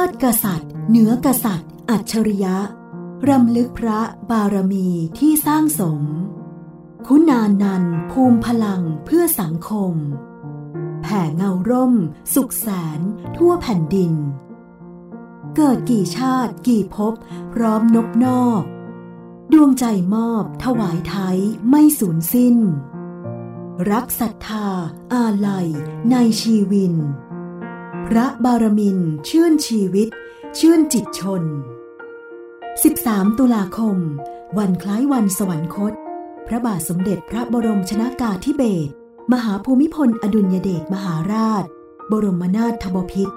าติกษัตริย์เหนือกษัตริย์อัจฉริยะรำลึกพระบารมีที่สร้างสมคุณานันท์ภูมิพลังเพื่อสังคมแผ่เงาร่มสุขแสนทั่วแผ่นดินเกิดกี่ชาติกี่ภพพร้อมนบนอบดวงใจมอบถวายไทยไม่สูญสิ้นรักศรัทธาอาลัยในชีวินพระบารมินชื่นชีวิตชื่นจิตชน13ตุลาคมวันคล้ายวันสวรรคตพระบาทสมเด็จพระบรมชนกาธิเบศรมหาภูมิพลอดุลยเดชมหาราชบรมนาถบพิตร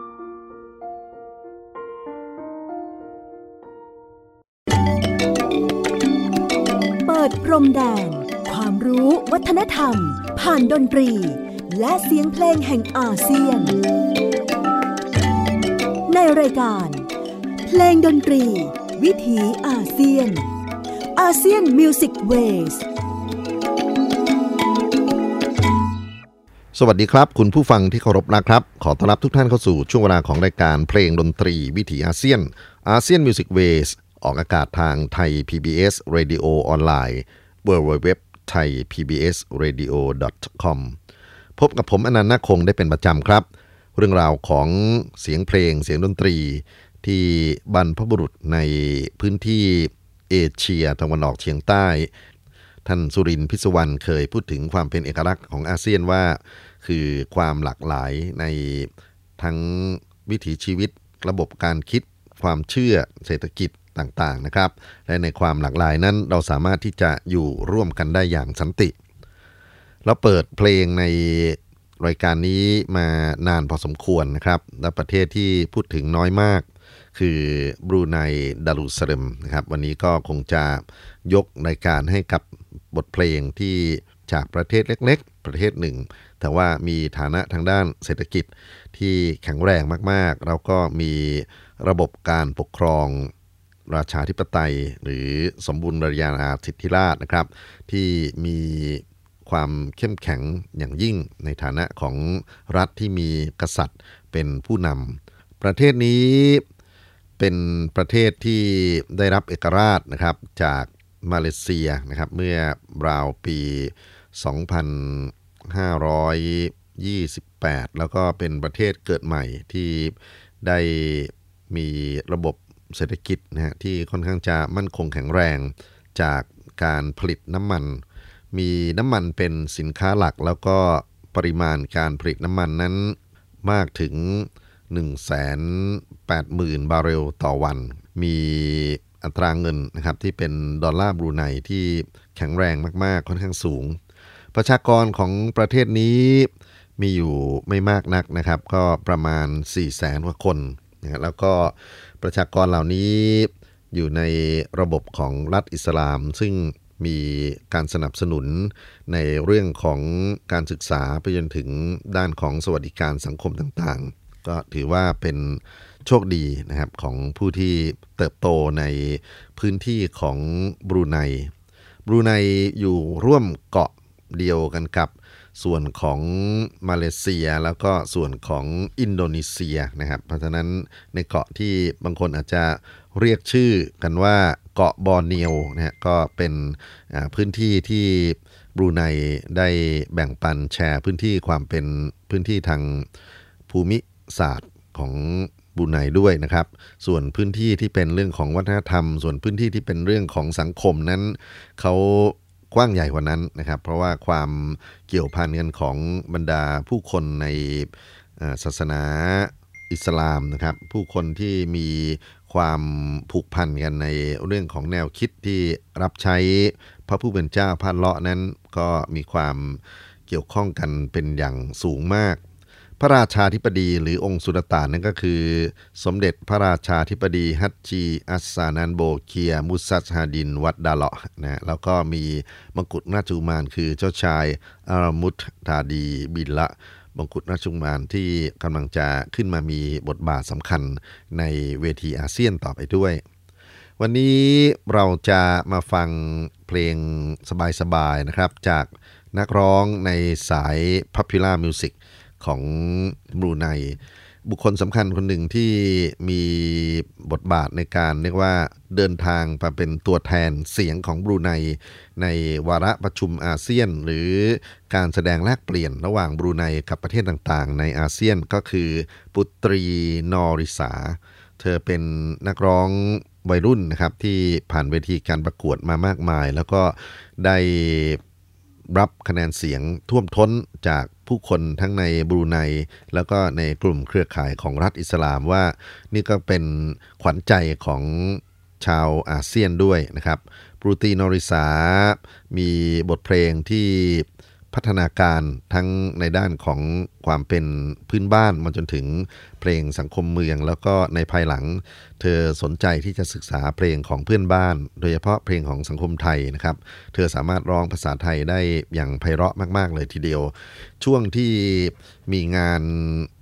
เปิดพรมแดนความรู้วัฒนธรรมผ่านดนตรีและเสียงเพลงแห่งอาเซียนในรายการเพลงดนตรีวิถีอาเซียนอาเซียนมิวสิกเวสสวัสดีครับคุณผู้ฟังที่เคารพนะครับขอต้อนรับทุกท่านเข้าสู่ช่วงเวลาของรายการเพลงดนตรีวิถีอาเซียนอาเซียนมิวสิกเวสออกอากาศทางไทย PBS Radio ออนไลน์ www.thaipbsradio.com พบกับผมอนันต์นาคคงได้เป็นประจำครับเรื่องราวของเสียงเพลงเสียงดนตรีที่บรรพบุรุษในพื้นที่เอเชียตะวันออกเฉียงใต้ท่านสุรินทร์พิศวรรณเคยพูดถึงความเป็นเอกลักษณ์ของอาเซียนว่าคือความหลากหลายในทั้งวิถีชีวิตระบบการคิดความเชื่อเศรษฐกิจต่างๆนะครับและในความหลากหลายนั้นเราสามารถที่จะอยู่ร่วมกันได้อย่างสันติเราเปิดเพลงในรายการนี้มานานพอสมควรนะครับและประเทศที่พูดถึงน้อยมากคือบรูไนดารุสลัมนะครับวันนี้ก็คงจะยกรายการให้กับบทเพลงที่จากประเทศเล็กๆประเทศหนึ่งแต่ว่ามีฐานะทางด้านเศรษฐกิจที่แข็งแรงมากๆแล้วก็มีระบบการปกครองราชาธิปไตยหรือสมบูรณาญาณาธิธิราชนะครับที่มีความเข้มแข็งอย่างยิ่งในฐานะของรัฐที่มีกษัตริย์เป็นผู้นำประเทศนี้เป็นประเทศที่ได้รับเอกราชนะครับจากมาเลเซียนะครับเมื่อราวปี 2528 แล้วก็เป็นประเทศเกิดใหม่ที่ได้มีระบบเศรษฐกิจนะฮะที่ค่อนข้างจะมั่นคงแข็งแรงจากการผลิตน้ำมันมีน้ำมันเป็นสินค้าหลักแล้วก็ปริมาณการผลิตน้ำมันนั้นมากถึง 180,000 บาร์เรลต่อวันมีอัตราเงินนะครับที่เป็นดอลลาร์บรูไนที่แข็งแรงมากๆค่อนข้างสูงประชากรของประเทศนี้มีอยู่ไม่มากนักนะครับก็ประมาณ 400,000 กว่าคนนะแล้วก็ประชากรเหล่านี้อยู่ในระบบของรัฐอิสลามซึ่งมีการสนับสนุนในเรื่องของการศึกษาไปจนถึงด้านของสวัสดิการสังคมต่างๆก็ถือว่าเป็นโชคดีนะครับของผู้ที่เติบโตในพื้นที่ของบรูไนอยู่ร่วมเกาะเดียวกันกับส่วนของมาเลเซียแล้วก็ส่วนของอินโดนีเซียนะครับเพราะฉะนั้นในเกาะที่บางคนอาจจะเรียกชื่อกันว่าเกาะบอร์เนียวนะฮะก็เป็นพื้นที่ที่บรูไนได้แบ่งปันแชร์พื้นที่ความเป็นพื้นที่ทางภูมิศาสตร์ของบรูไนด้วยนะครับส่วนพื้นที่ที่เป็นเรื่องของวัฒนธรรมส่วนพื้นที่ที่เป็นเรื่องของสังคมนั้นเขากว้างใหญ่กว่านั้นนะครับเพราะว่าความเกี่ยวพันกันของบรรดาผู้คนในศาสนาอิสลามนะครับผู้คนที่มีความผูกพันกันในเรื่องของแนวคิดที่รับใช้พระผู้เป็นเจ้าพระเลาะนั้นก็มีความเกี่ยวข้องกันเป็นอย่างสูงมากพระราชาธิบดีหรือองค์สุลต่านนั่นก็คือสมเด็จพระราชาธิบดีฮัจจีอัสซานันโบเกียมุซัชฮาดินวัดดาเลาะนะแล้วก็มีมงกุฎราชกุมารคือเจ้าชายอารามุตทาดีบินละมงกุฎราชกุมารที่กำลังจะขึ้นมามีบทบาทสำคัญในเวทีอาเซียนต่อไปด้วยวันนี้เราจะมาฟังเพลงสบายๆนะครับจากนักร้องในสาย Popular Musicของบรูไน บุคคลสำคัญคนหนึ่งที่มีบทบาทในการเรียกว่าเดินทางมาเป็นตัวแทนเสียงของบรูไนในวาระประชุมอาเซียนหรือการแสดงแลกเปลี่ยนระหว่างบรูไนกับประเทศต่างๆในอาเซียนก็คือปุตรีนอริสาเธอเป็นนักร้องวัยรุ่นนะครับที่ผ่านเวทีการประกวดมามากมายแล้วก็ได้รับคะแนนเสียงท่วมท้นจากผู้คนทั้งในบรูไนแล้วก็ในกลุ่มเครือข่ายของรัฐอิสลามว่านี่ก็เป็นขวัญใจของชาวอาเซียนด้วยนะครับปุตรีนอริสามีบทเพลงที่พัฒนาการทั้งในด้านของความเป็นพื้นบ้านมาจนถึงเพลงสังคมเมืองแล้วก็ในภายหลังเธอสนใจที่จะศึกษาเพลงของเพื่อนบ้านโดยเฉพาะเพลงของสังคมไทยนะครับเธอสามารถร้องภาษาไทยได้อย่างไพเราะมากๆเลยทีเดียวช่วงที่มีงาน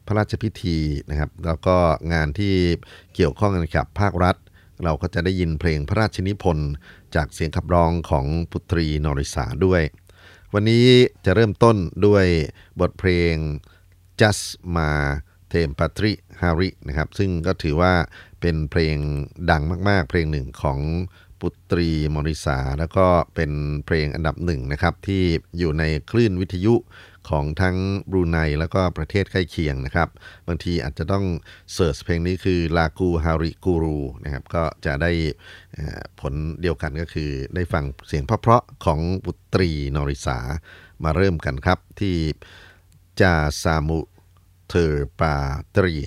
พระราชพิธีนะครับแล้วก็งานที่เกี่ยวข้องกันกับภาครัฐเราก็จะได้ยินเพลงพระราชนิพนธ์จากเสียงขับร้องของปุตรีนอริสาด้วยวันนี้จะเริ่มต้นด้วยบทเพลง Just Ma Tempatri Hari นะครับซึ่งก็ถือว่าเป็นเพลงดังมากๆเพลงหนึ่งของปุตรีมอริสาแล้วก็เป็นเพลงอันดับหนึ่งนะครับที่อยู่ในคลื่นวิทยุของทั้งบรูไนแล้วก็ประเทศใกล้เคียงนะครับบางทีอาจจะต้องเสิร์ชเพลงนี้คือลากูฮาริกูรูนะครับก็จะได้ผลเดียวกันก็คือได้ฟังเสียงเพราะๆของปุตรีนอริสามาเริ่มกันครับที่จาซามุเทอร์ปาตรี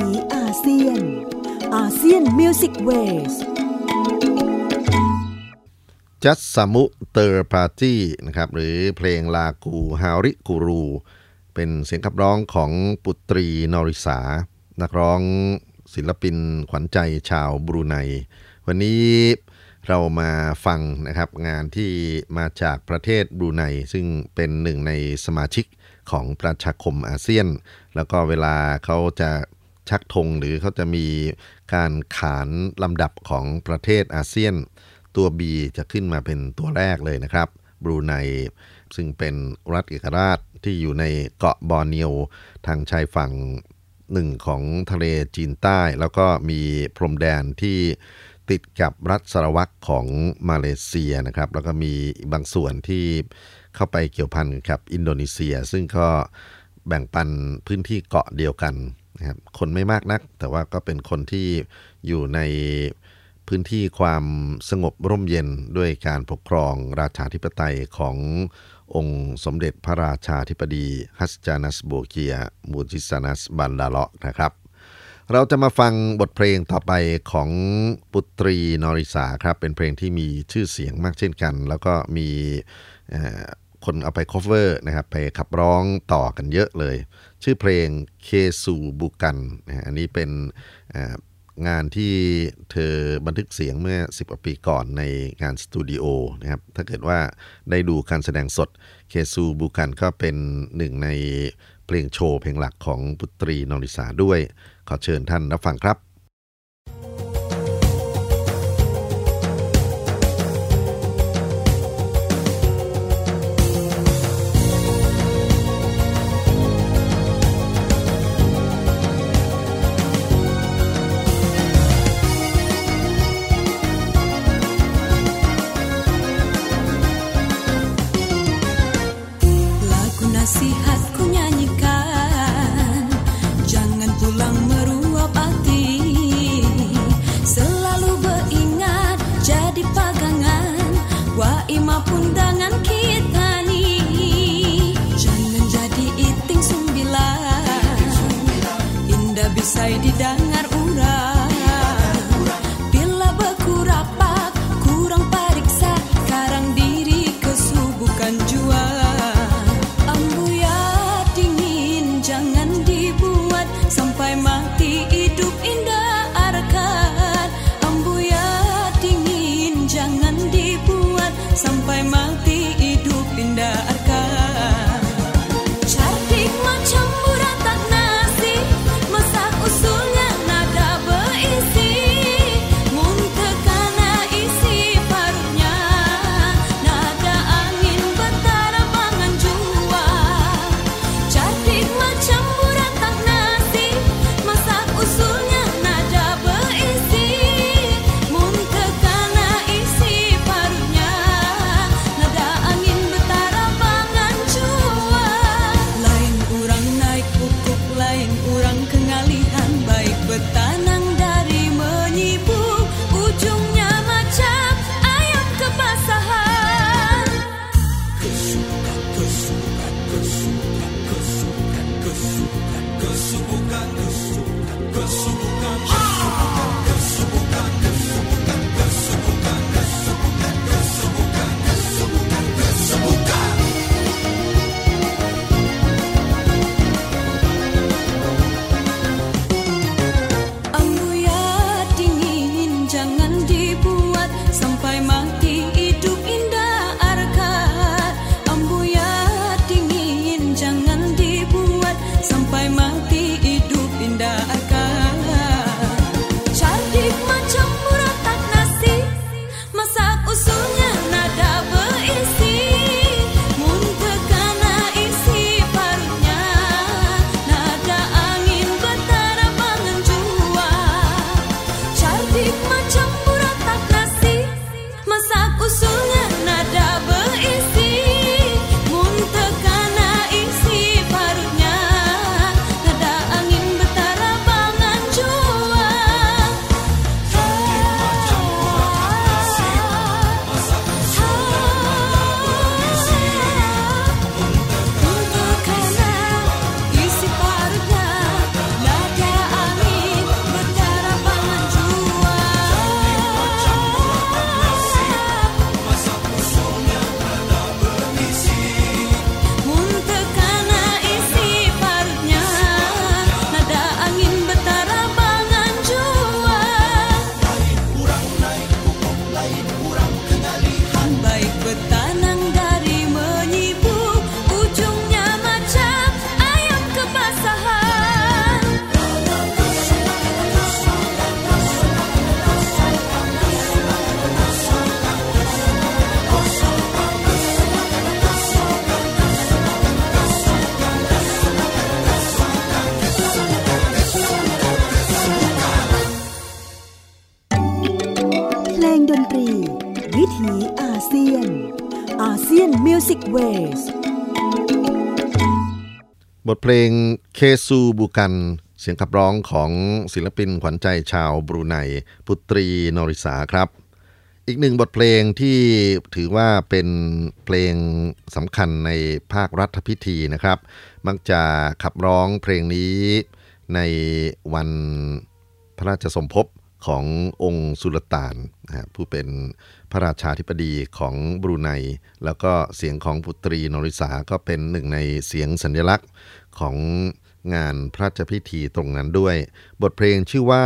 นีอาเซียนอาเซียนมิวสิกเวสจัสซามุเตอร์ปาร์ตี้นะครับหรือเพลงลากูฮาริกูรูเป็นเสียงขับร้องของปุตรีนอริสานักร้องศิลปินขวัญใจชาวบรูไนวันนี้เรามาฟังนะครับงานที่มาจากประเทศบรูไนซึ่งเป็นหนึ่งในสมาชิกของประชาคมอาเซียนแล้วก็เวลาเขาจะชักธงหรือเขาจะมีการขานลำดับของประเทศอาเซียนตัว B จะขึ้นมาเป็นตัวแรกเลยนะครับบรูไนซึ่งเป็นรัฐเอกราชที่อยู่ในเกาะบอร์เนียวทางชายฝั่งหนึ่งของทะเลจีนใต้แล้วก็มีพรมแดนที่ติดกับรัฐสารวัตรของมาเลเซียนะครับแล้วก็มีบางส่วนที่เข้าไปเกี่ยวพันกับอินโดนีเซียซึ่งก็แบ่งปันพื้นที่เกาะเดียวกันนะครับคนไม่มากนักแต่ว่าก็เป็นคนที่อยู่ในพื้นที่ความสงบร่มเย็นด้วยการปกครองราชาธิปไตยขององค์สมเด็จพระราชาธิบดีฮัสจานัสโบเกียมูจิสานัสบันดาเลาะนะครับเราจะมาฟังบทเพลงต่อไปของปุตรีนอริสาครับเป็นเพลงที่มีชื่อเสียงมากเช่นกันแล้วก็มีคนเอาไปคัฟเวอร์นะครับไปขับร้องต่อกันเยอะเลยชื่อเพลงเคซูบุกันอันนี้เป็นงานที่เธอบันทึกเสียงเมื่อ10กว่าปีก่อนในงานสตูดิโอนะครับถ้าเกิดว่าได้ดูการแสดงสดเคซูบุกันก็เป็นหนึ่งในเพลงโชว์เพลงหลักของปุตรีนอริสาด้วยขอเชิญท่านรับฟังครับ Music Waves บทเพลงเคซูบูกันเสียงขับร้องของศิลปินขวัญใจชาวบรูไนพุตรีนอริสาครับอีกหนึ่งบทเพลงที่ถือว่าเป็นเพลงสำคัญในภาครัฐพิธีนะครับมักจะขับร้องเพลงนี้ในวันพระราชสมภพขององค์สุลต่านผู้เป็นพระราชาธิปดีของบรูไนแล้วก็เสียงของพุตรีนอริสาก็เป็นหนึ่งในเสียงสัญลักษณ์ของงานพระราชพิธีตรงนั้นด้วยบทเพลงชื่อว่า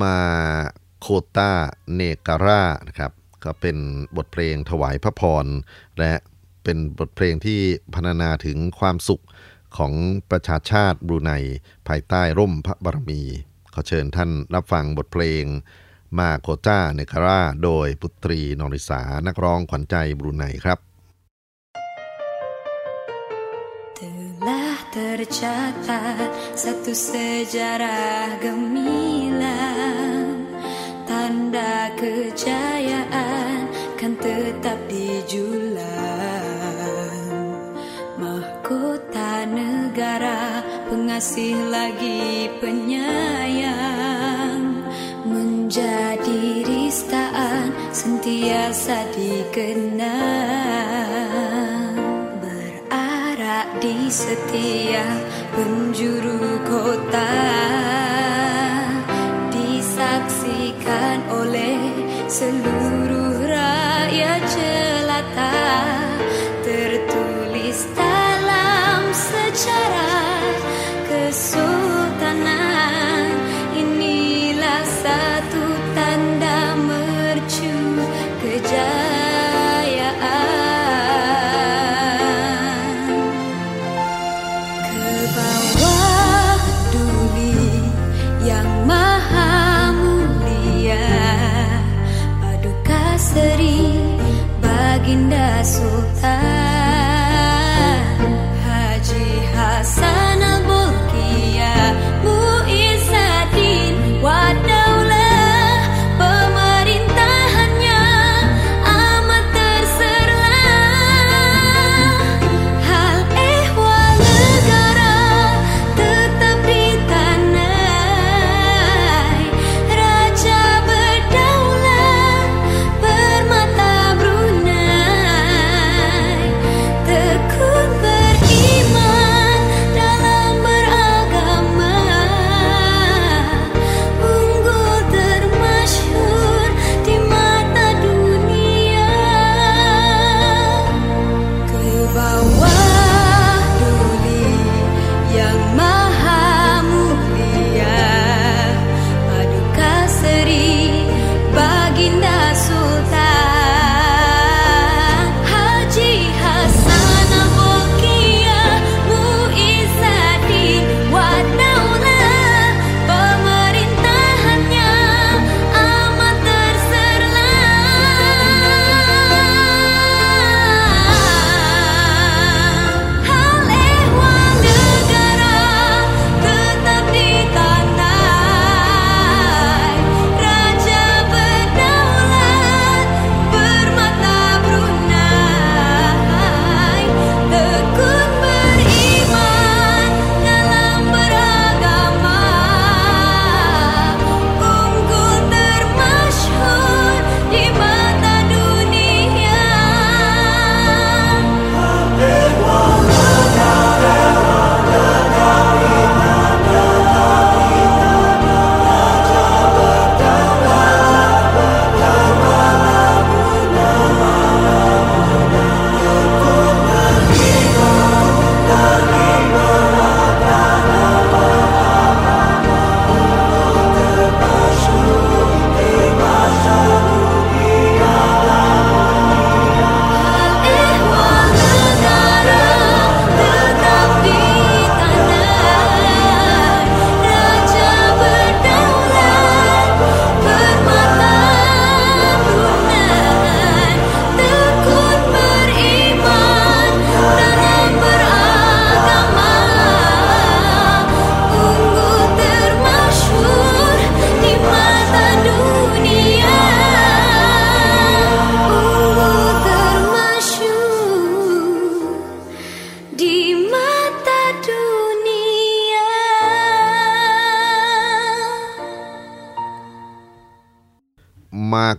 มาโคตาเนการ่านะครับก็เป็นบทเพลงถวายพระพรและเป็นบทเพลงที่พรรณนาถึงความสุขของประชาชาติบรูไนภายใต้ร่มพระบารมีขอเชิญท่านรับฟังบทเพลงมาโคตาเนการ่าโดยพุตรีนอริสานักร้องขวัญใจบรูไนครับTercatat satu sejarah gemilang Tanda kejayaan kan tetap dijulang Mahkota negara pengasih lagi penyayang Menjadi ristaan sentiasa dikenang Di setiap penjuru kota Disaksikan oleh seluruh rakyat jelata Tertulis dalam sejarah kesultanan Inilah satu tanda mercu kejayaan Baginda Sultan Haji Hasan Al-Bolkiah Muizzaddin Wadaulah Pemerintahannya amat terserlah Hal ehwal negara tetap di tanah Raja berdaulah permata Brunei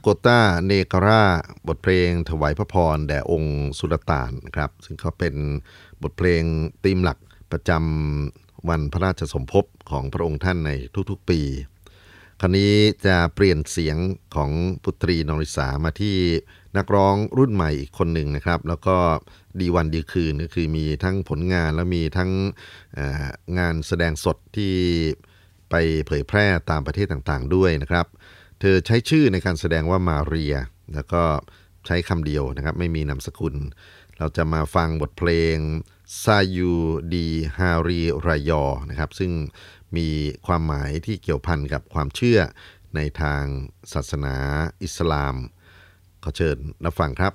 โกต้าเนกราบทเพลงถวายพระพรแด่องค์สุลต่านครับซึ่งเขาเป็นบทเพลงธีมหลักประจำวันพระราชสมภพของพระองค์ท่านในทุกๆปีคราวนี้จะเปลี่ยนเสียงของพุตรีนริสามาที่นักร้องรุ่นใหม่อีกคนหนึ่งนะครับแล้วก็ดีวันดีคืนก็คือมีทั้งผลงานและมีทั้งงานแสดงสดที่ไปเผยแพร่ตามประเทศต่างๆด้วยนะครับเธอใช้ชื่อในการแสดงว่ามาเรียแล้วก็ใช้คำเดียวนะครับไม่มีนามสกุลเราจะมาฟังบทเพลงซายูดีฮารีรายอนะครับซึ่งมีความหมายที่เกี่ยวพันกับความเชื่อในทางศาสนาอิสลามขอเชิญรับฟังครับ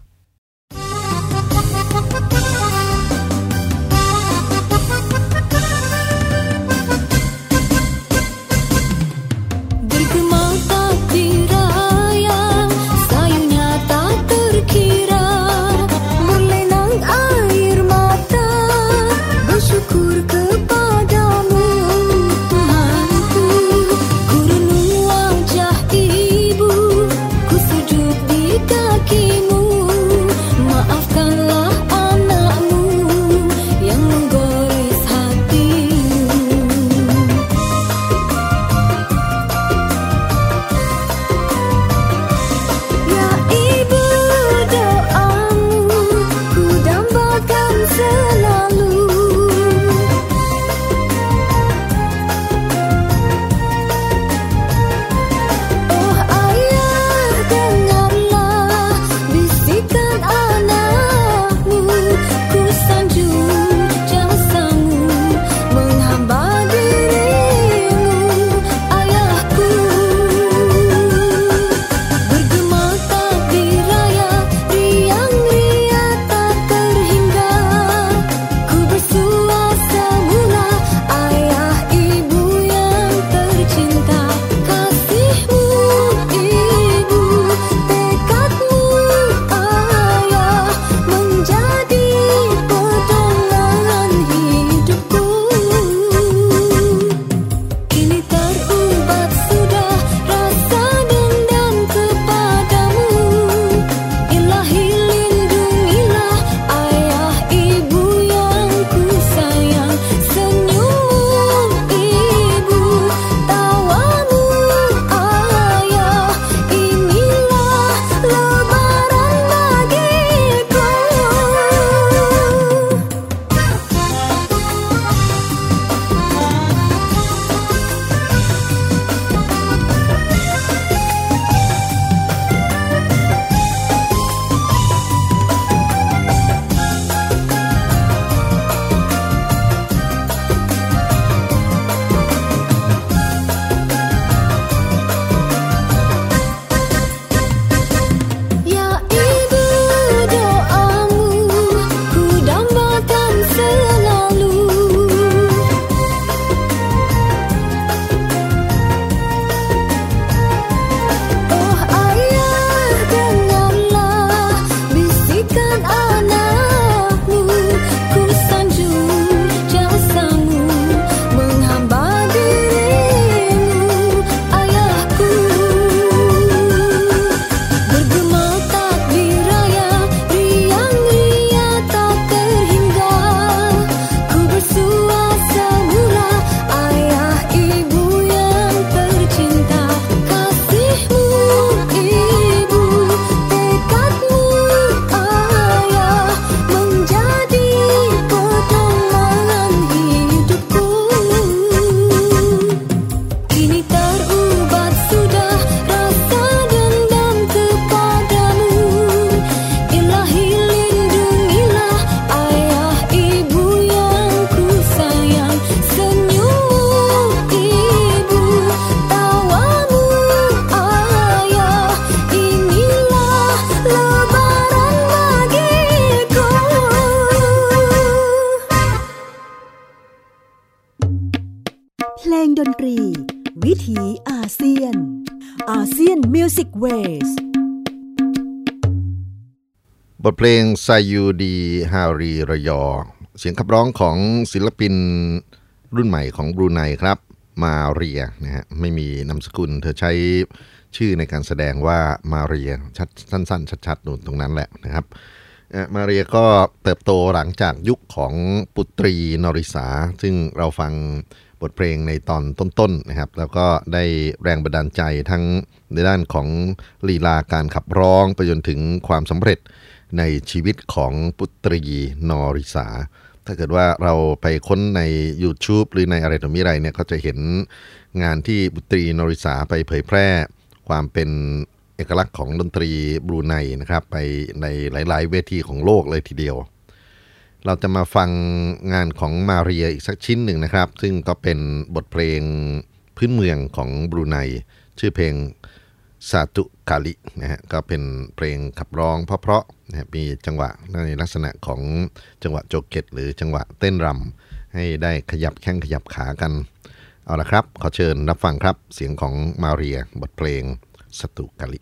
บทเพลงซายูดีฮารีรายอเสียงขับร้องของศิลปินรุ่นใหม่ของบรูไนครับมาเรียนะฮะไม่มีนามสกุลเธอใช้ ชื่อในการแสดงว่ามาเรียชัดสั้นๆชัดๆนู่นตรงนั้นแหละนะครับมาเรียก็เติบโตหลังจากยุคของปุตรีนริสาซึ่งเราฟังบทเพลงในตอนต้นๆนะครับแล้วก็ได้แรงบันดาลใจทั้งในด้านของลีลาการขับร้องไปจนถึงความสำเร็จในชีวิตของปุตรีนริสาถ้าเกิดว่าเราไปค้นใน YouTube หรือในอะไรต่อมีอะไรเนี่ยก็จะเห็นงานที่ปุตรีนริสาไปเผยแพร่ความเป็นเอกลักษณ์ของดนตรีบรูไนนะครับไปในหลายๆเวทีของโลกเลยทีเดียวเราจะมาฟังงานของมาเรียอีกสักชิ้นหนึ่งนะครับซึ่งก็เป็นบทเพลงพื้นเมืองของบรูไนชื่อเพลงซาตุกาลินะฮะก็เป็นเพลงขับร้องเพราะๆนะมีจังหวะในลักษณะของจังหวะโจเกตหรือจังหวะเต้นรำให้ได้ขยับแข้งขยับขากันเอาละครับขอเชิญรับฟังครับเสียงของมาเรียบทเพลงซาตุกาลิ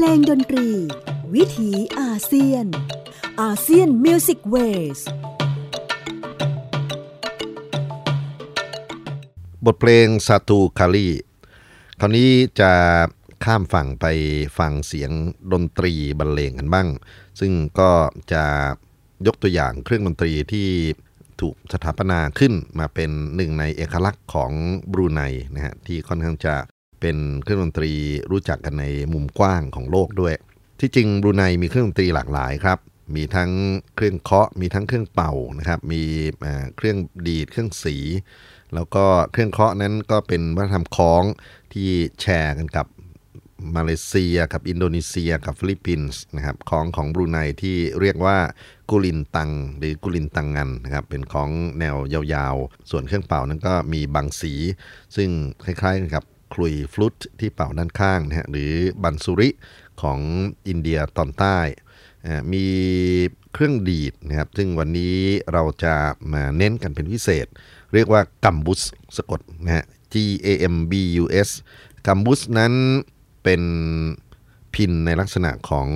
เพลงดนตรีวิถีอาเซียนอาเซียนมิวสิกเวสบทเพลงซาตูคาลีคราวนี้จะข้ามฝั่งไปฟังเสียงดนตรีบรรเลงกันบ้างซึ่งก็จะยกตัวอย่างเครื่องดนตรีที่ถูกสถาปนาขึ้นมาเป็นหนึ่งในเอกลักษณ์ของบรูไนนะฮะที่ค่อนข้างจะเป็นเครื่องดนตรีรู้จักกันในมุมกว้างของโลกด้วยที่จริงบรูไนมีเครื่องดนตรีหลากหลายครับมีทั้งเครื่องเคาะมีทั้งเครื่องเป่านะครับมีเครื่องดีดเครื่องสีแล้วก็เครื่องเคาะนั้นก็เป็นวัฒนธรรมค้องที่แชร์กันกับมาเลเซียกับอินโดนีเซียกับฟิลิปปินส์นะครับของบรูไนที่เรียกว่ากุลินตังหรือกุลินตังงันนะครับเป็นของแนวยาวๆส่วนเครื่องเป่านั้นก็มีบางสีซึ่งคล้ายๆกันกับคลุยฟลุตที่เป่าด้านข้างนะฮะหรือบันสุริของอินเดียตอนใต้มีเครื่องดีดนะครับซึ่งวันนี้เราจะมาเน้นกันเป็นพิเศษเรียกว่ากัมบุสสะกดนะฮะ G-A-M-B-U-S กัมบุสนั้นเป็นพินในลักษณะของ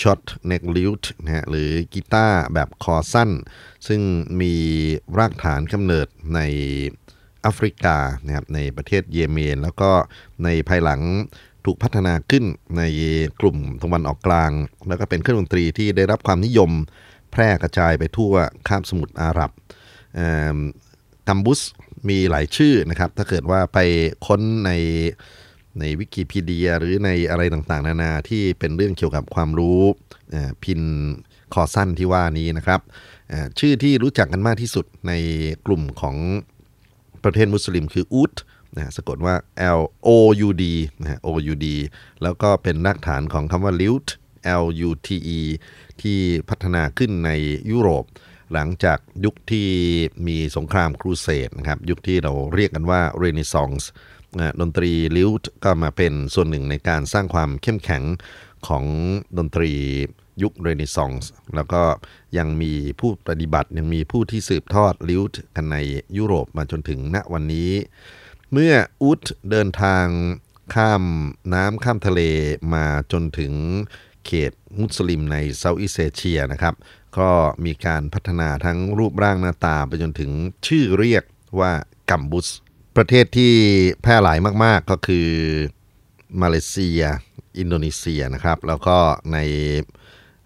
ช็อตเน็กลิวท์นะฮะหรือกีตาร์แบบคอสั้นซึ่งมีรากฐานกำเนิดในแอฟริกานะครับในประเทศเยเมนแล้วก็ในภายหลังถูกพัฒนาขึ้นในกลุ่มตะวันออกกลางแล้วก็เป็นเครื่องดนตรีที่ได้รับความนิยมแพร่กระจายไปทั่วคาบสมุทรอาหรับกัมบุสมีหลายชื่อนะครับถ้าเกิดว่าไปค้นในวิกิพีเดียหรือในอะไรต่างๆนานาที่เป็นเรื่องเกี่ยวกับความรู้พินคอสั้นที่ว่านี้นะครับชื่อที่รู้จักกันมากที่สุดในกลุ่มของประเทศมุสลิมคืออูดนะสะกดว่า L O U D นะฮะ O U D แล้วก็เป็นรากฐานของคำว่า Lute L U T E ที่พัฒนาขึ้นในยุโรปหลังจากยุคที่มีสงครามครูเสดนะครับยุคที่เราเรียกกันว่า Renaissance ดนตรีลิวต์ก็มาเป็นส่วนหนึ่งในการสร้างความเข้มแข็งของดนตรียุคเรเนซองส์แล้วก็ยังมีผู้ปฏิบัติยังมีผู้ที่สืบทอดลิวต์กันในยุโรปมาจนถึงณวันนี้เมื่ออูดเดินทางข้ามน้ำข้ามทะเลมาจนถึงเขตมุสลิมในเซาท์อีสต์เอเชียนะครับก็มีการพัฒนาทั้งรูปร่างหน้าตาไปจนถึงชื่อเรียกว่ากัมบุสประเทศที่แพร่หลายมากๆก็คือมาเลเซียอินโดนีเซียนะครับแล้วก็ใน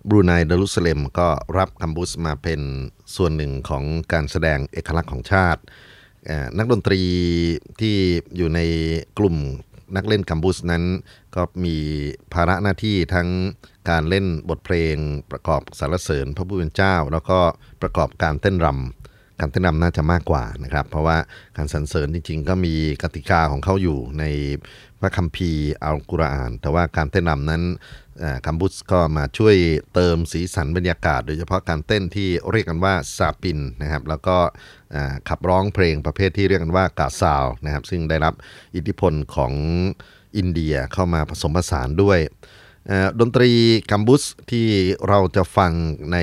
บรูไนเดรุสเลมก็รับกัมบุสมาเป็นส่วนหนึ่งของการแสดงเอกลักษณ์ของชาตินักดนตรีที่อยู่ในกลุ่มนักเล่นกัมบุสนั้นก็มีภาระหน้าที่ทั้งการเล่นบทเพลงประกอบสรรเสริญพระผู้เป็นเจ้าแล้วก็ประกอบการเต้นรำน่าจะมากกว่านะครับเพราะว่าการสรรเสริญจริงๆก็มีกติกาของเขาอยู่ในพระคัมภีร์อัลกุรอานแต่ว่าการเต้นรำนั้นกัมบุสก็มาช่วยเติมสีสันบรรยากาศโดยเฉพาะการเต้นที่เรียกกันว่าซาปินนะครับแล้วก็ขับร้องเพลงประเภทที่เรียกกันว่ากาซาวนะครับซึ่งได้รับอิทธิพลของอินเดียเข้ามาผสมผสานด้วยดนตรีกัมบุสที่เราจะฟังใน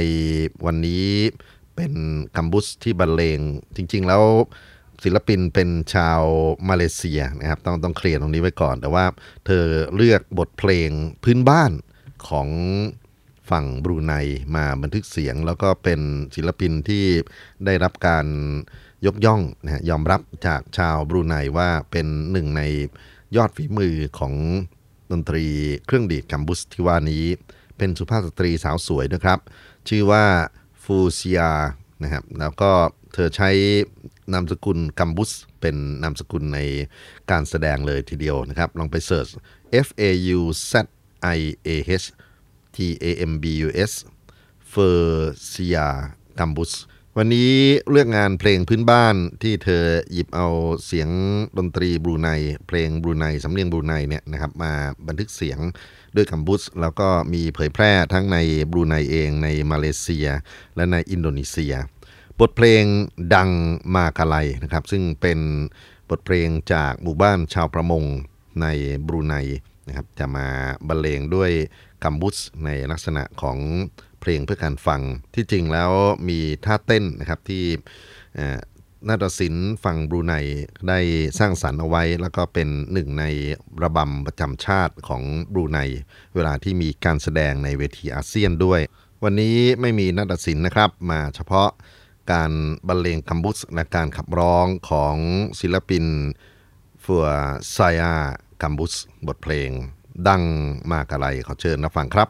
วันนี้เป็นกัมบุสที่บรรเลงจริงๆแล้วศิลปินเป็นชาวมาเลเซียนะครับต้องเคลียร์ตรงนี้ไว้ก่อนแต่ว่าเธอเลือกบทเพลงพื้นบ้านของฝั่งบรูไนมาบันทึกเสียงแล้วก็เป็นศิลปินที่ได้รับการยกย่องนะยอมรับจากชาวบรูไนว่าเป็นหนึ่งในยอดฝีมือของดนตรีเครื่องดีดกัมบุสที่ว่านี้เป็นสุภาพสตรีสาวสวยนะครับชื่อว่าฟูเซียนะครับแล้วก็เธอใช้นามสกุลกัมบุสเป็นนามสกุลในการแสดงเลยทีเดียวนะครับลองไปเสิร์ช F A U Z I A H T A M B U S เฟอร์เซียกัมบุสวันนี้เลือกงานเพลงพื้นบ้านที่เธอหยิบเอาเสียงดนตรีบรูไนเพลงบรูไนสำเนียงบรูไนเนี่ยนะครับมาบันทึกเสียงด้วยกัมบุสแล้วก็มีเผยแพร่ทั้งในบรูไนเองในมาเลเซียและในอินโดนีเซียบทเพลงดังมาคาไลนะครับซึ่งเป็นบทเพลงจากหมู่บ้านชาวประมงในบรูไนนะครับจะมาบรรเลงด้วยกัมบุสในลักษณะของเพลงเพื่อการฟังที่จริงแล้วมีท่าเต้นนะครับที่ นาฏศิลป์ฝั่งบรูไนได้สร้างสรรค์เอาไว้แล้วก็เป็นหนึ่งในระบำประจำชาติของบรูไนเวลาที่มีการแสดงในเวทีอาเซียนด้วยวันนี้ไม่มีนาฏศิลป์นะครับมาเฉพาะการบรรเลงคัมบุสและการขับร้องของศิลปินฟัวไซอาคัมบุสบทเพลงดังมากอะไรขอเชิญรับฟังครับ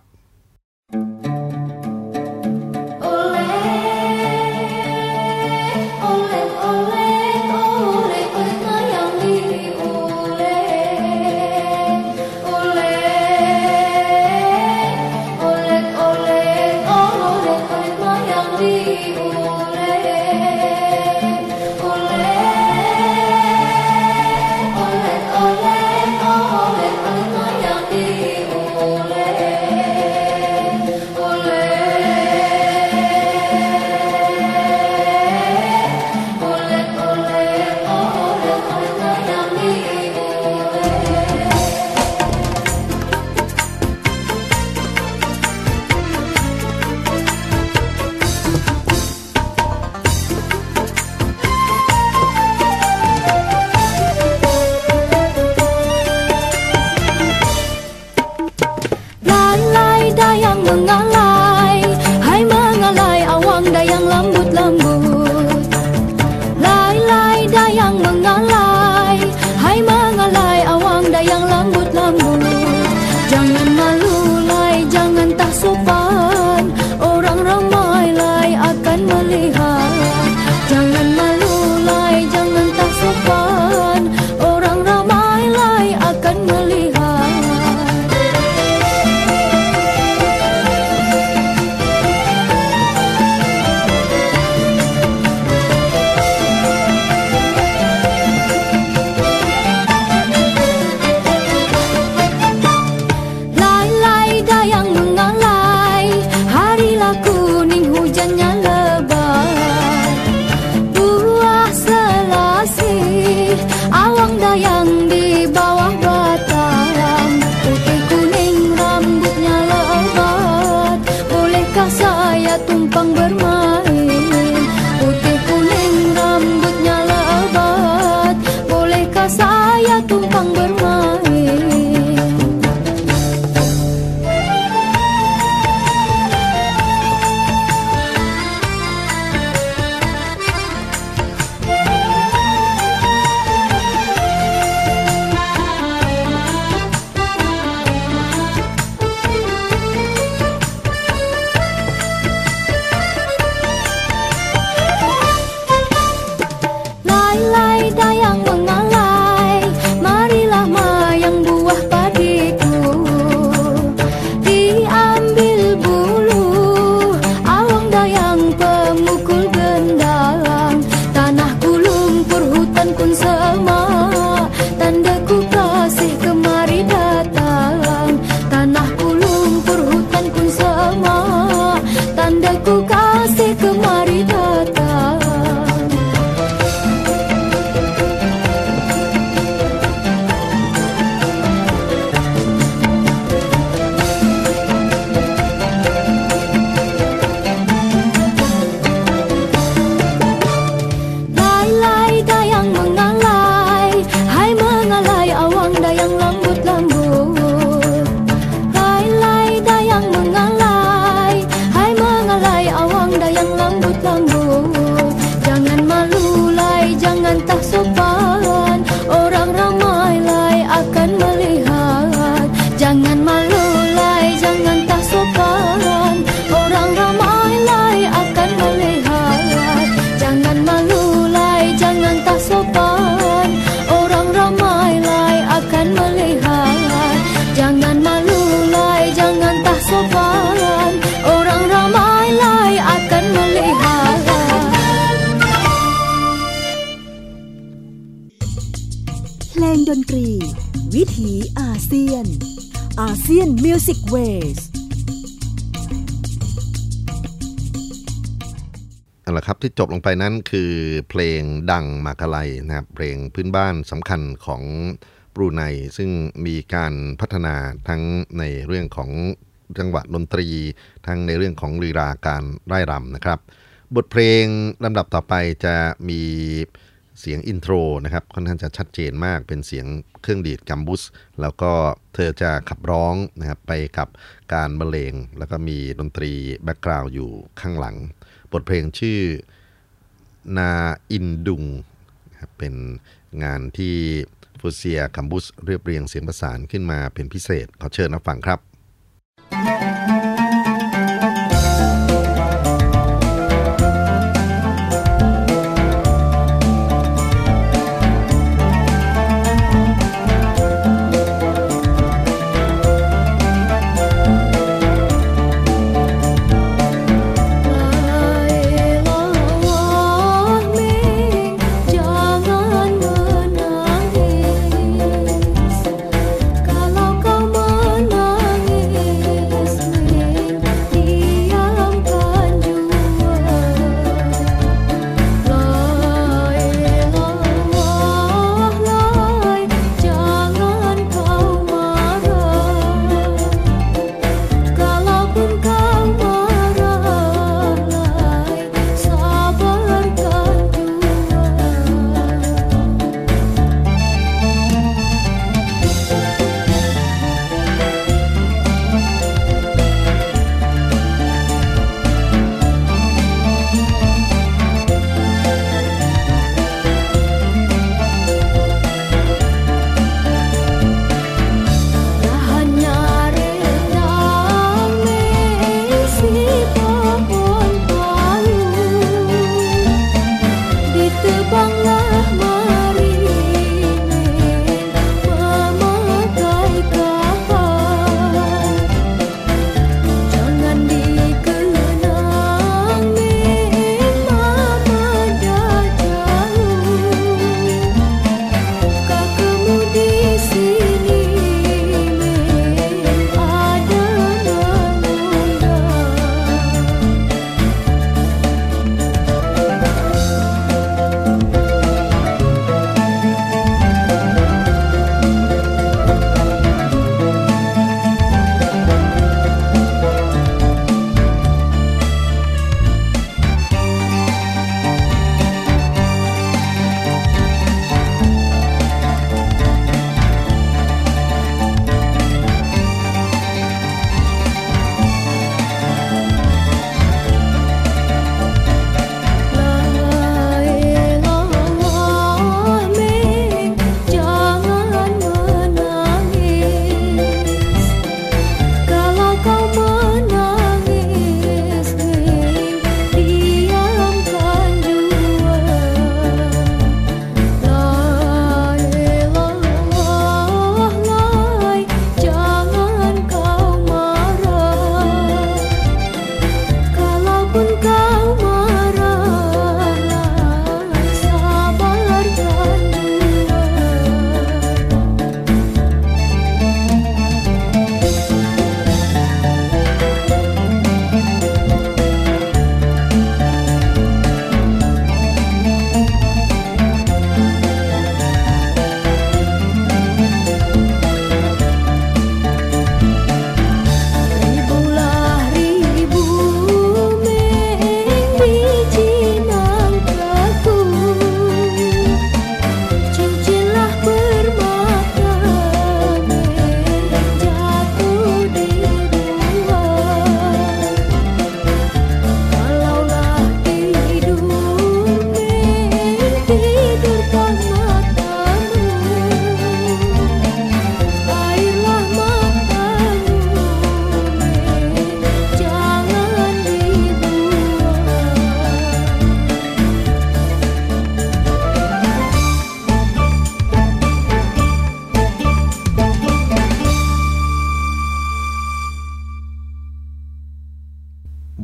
ที่จบลงไปนั้นคือเพลงดังมากะไลนะครับเพลงพื้นบ้านสำคัญของบรูไนซึ่งมีการพัฒนาทั้งในเรื่องของจังหวะดนตรีทั้งในเรื่องของลีลาการร่ายรำนะครับ บทเพลงลำดับต่อไปจะมีเสียงอินโทรนะครับค่อนข้างจะชัดเจนมากเป็นเสียงเครื่องดีดกัมบุสแล้วก็เธอจะขับร้องนะครับไปกับการบรรเลงแล้วก็มีดนตรีแบ็กกราวด์อยู่ข้างหลังบทเพลงชื่อนาอินดุงนะครับเป็นงานที่ฟูเซียกัมบุสเรียบเรียงเสียงประสานขึ้นมาเป็นพิเศษขอเชิญรับฟังครับ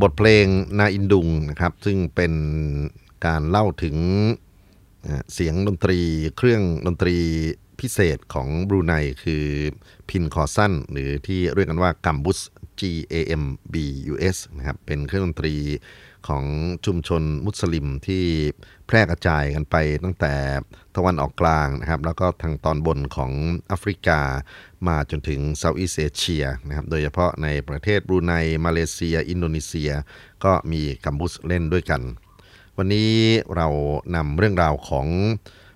บทเพลงนาอินดุงนะครับซึ่งเป็นการเล่าถึงเสียงดนตรีเครื่องดนตรีพิเศษของบรูไนคือพินคอสันหรือที่เรียกกันว่ากัมบุส G A M B U S นะครับเป็นเครื่องดนตรี ของชุมชนมุสลิมที่แพร่กระจายกันไปตั้งแต่ตะวันออกกลางนะครับแล้วก็ทางตอนบนของแอฟริกามาจนถึงเซาท์อีสเอเชียนะครับโดยเฉพาะในประเทศบรูไนมาเลเซียอินโดนีเซียก็มีกัมพูชาเล่นด้วยกันวันนี้เรานำเรื่องราวของ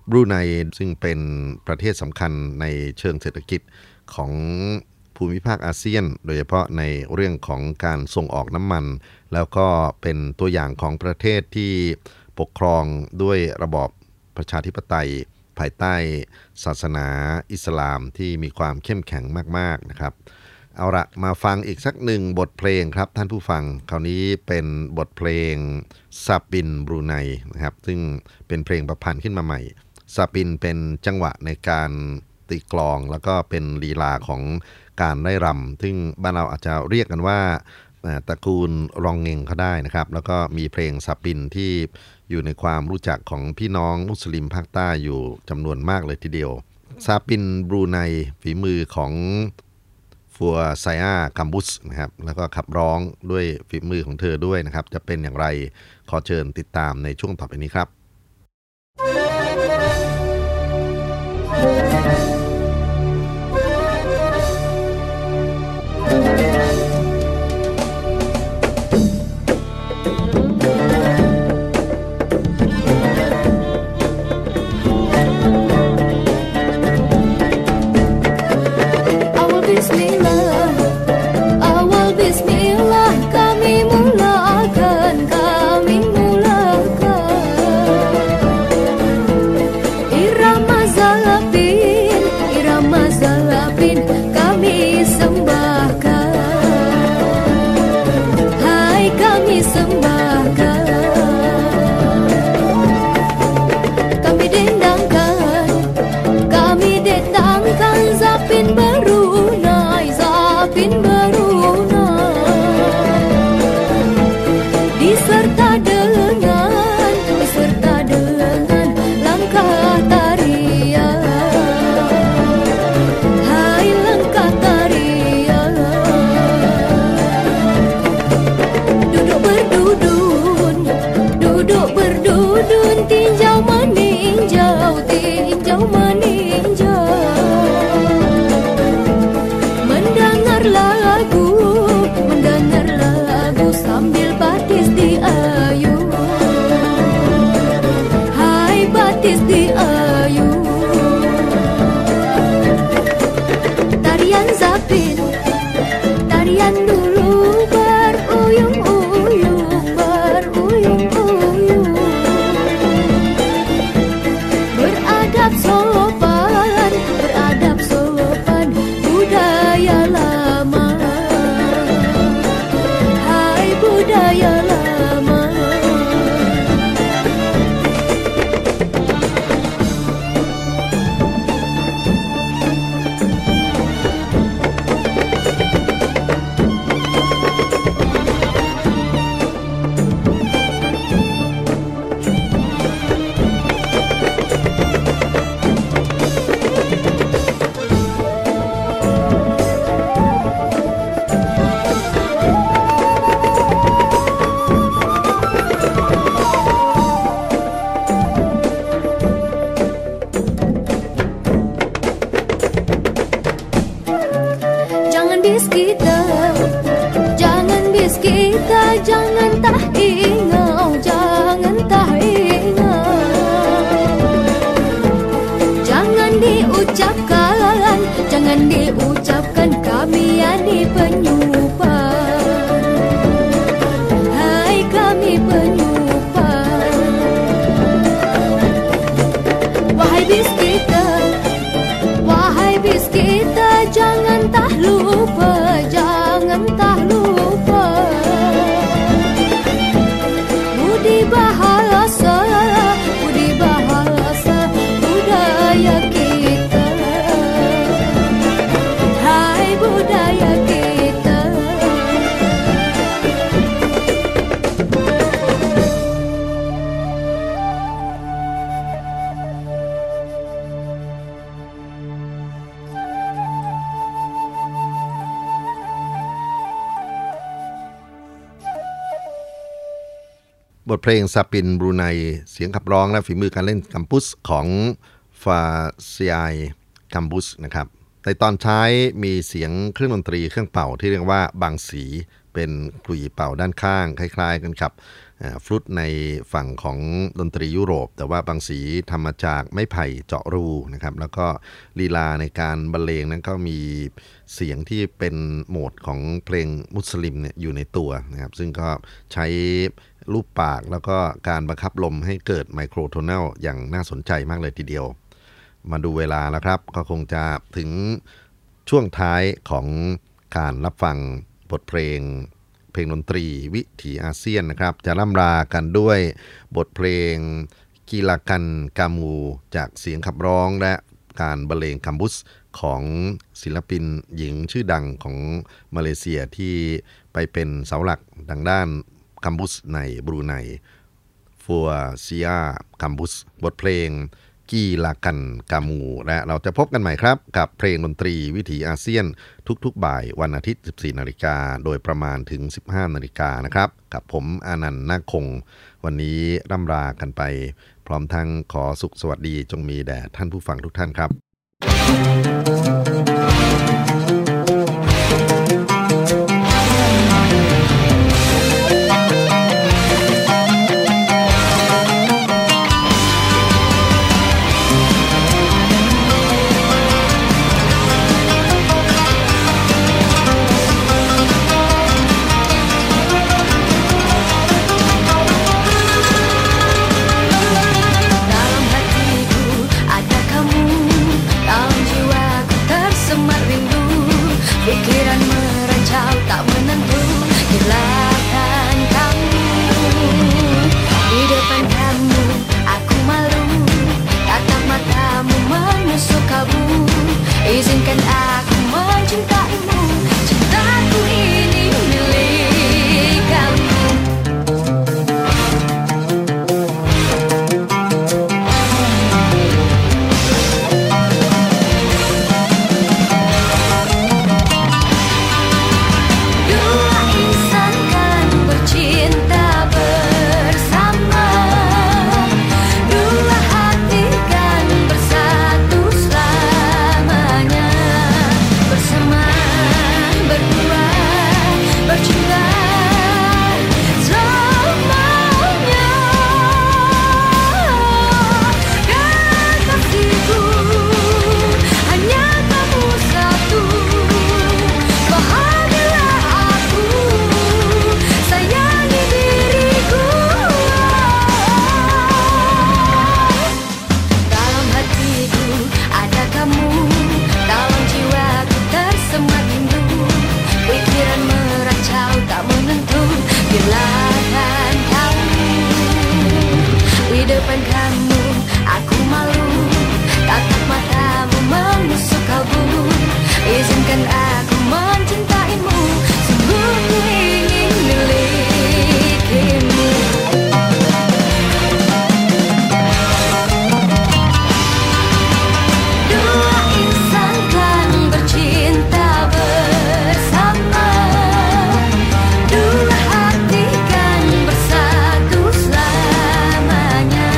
บรูไนซึ่งเป็นประเทศสำคัญในเชิงเศรษฐกิจของภูมิภาคอาเซียนโดยเฉพาะในเรื่องของการส่งออกน้ำมันแล้วก็เป็นตัวอย่างของประเทศที่ปกครองด้วยระบอบประชาธิปไตยภายใต้ศาสนาอิสลามที่มีความเข้มแข็งมากๆนะครับเอาละมาฟังอีกสักหนึ่งบทเพลงครับท่านผู้ฟังคราวนี้เป็นบทเพลงซาปินบรูไนนะครับซึ่งเป็นเพลงประพันธ์ขึ้นมาใหม่ซาปินเป็นจังหวะในการตีกลองแล้วก็เป็นลีลาของการไร่รำซึ่งบ้านเราอาจจะเรียกกันว่าตระกูลรองเงงก็ได้นะครับแล้วก็มีเพลงซาปินที่อยู่ในความรู้จักของพี่น้องมุสลิมภาคใต้อยู่จำนวนมากเลยทีเดียวซาปินบรูไนฝีมือของฟัวไซอากัมบุสนะครับแล้วก็ขับร้องด้วยฝีมือของเธอด้วยนะครับจะเป็นอย่างไรขอเชิญติดตามในช่วงต่อไปนี้ครับJangan tak lupa Budi bahasa บทเพลงซาปินบรูไนเสียงขับร้องและฝีมือการเล่นกัมปุสของฟาซิไอกัมปุสนะครับในตอนท้ายมีเสียงเครื่องดนตรีเครื่องเป่าที่เรียกว่าบางสีเป็นขลุ่ยเป่าด้านข้างคล้ายๆกันครับฟลุตในฝั่งของดนตรียุโรปแต่ว่าบางสีทำมาจากไม้ไผ่เจาะรูนะครับแล้วก็ลีลาในการบรรเลงนั้นก็มีเสียงที่เป็นโหมดของเพลงมุสลิมเนี่ยอยู่ในตัวนะครับซึ่งก็ใช้รูปปากแล้วก็การบังคับลมให้เกิดไมโครโทนัลอย่างน่าสนใจมากเลยทีเดียวมาดูเวลาแล้วครับก็คงจะถึงช่วงท้ายของการรับฟังบทเพลงดนตรีวิถีอาเซียนนะครับจะร่ำลากันด้วยบทเพลงกีลากันกามูจากเสียงขับร้องและการบรรเลงกัมปุสของศิลปินหญิงชื่อดังของมาเลเซียที่ไปเป็นเสาหลักทางด้านกัมปุสในบรูไนฟัวซิอากัมปุสบทเพลงกีลากันกามูและเราจะพบกันใหม่ครับกับเพลงดนตรีวิถีอาเซียนทุกๆบ่ายวันอาทิตย์ 14 นาฬิกาโดยประมาณถึง 15 นาฬิกานะครับกับผมอานันต์นาคคงวันนี้ร่ำลากันไปพร้อมทั้งขอสุขสวัสดีจงมีแด่ท่านผู้ฟังทุกท่านครับIzinkan aku mencintaimu, cintaku ini milik kamu. Dua insan kan bercinta bersama, dua hati kan bersatu selamanya. Bersama, berdua, bercinta selamanya. Kekasihku, hanya kamu satu. Bahagialah aku, sayangi diriku. Dalam hatiku ada kamu, dalam jiwaku tersemat rindu. Pikiran meracau tak menentu bila kan kamu. Di depan kamu aku malu, tatap matamu menusuk kalbu. Izinkan aku mencintaimu, sungguh ku ingin milikimu. Dua insan kan bercinta bersama, dua hati kan bersatu selamanya.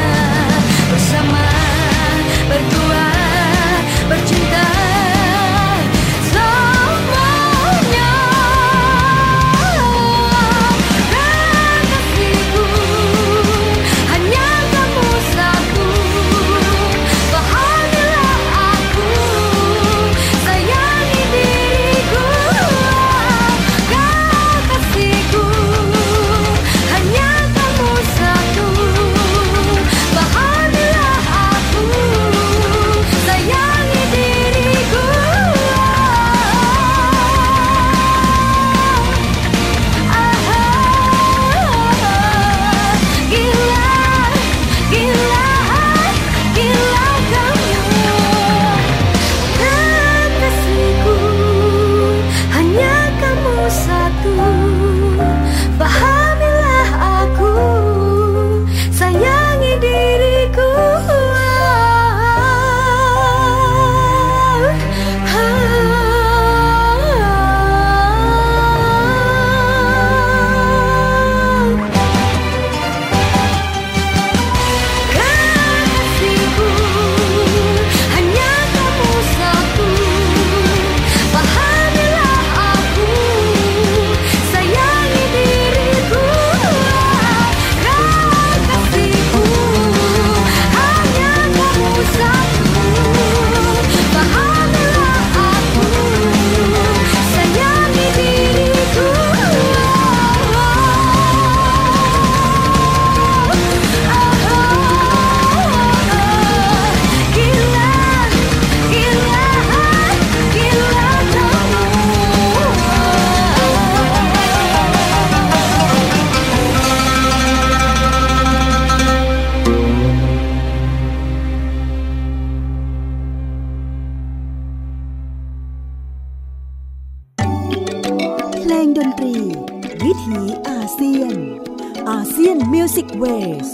ดนตรีวิถีอาเซียนอาเซียนมิวสิกเวส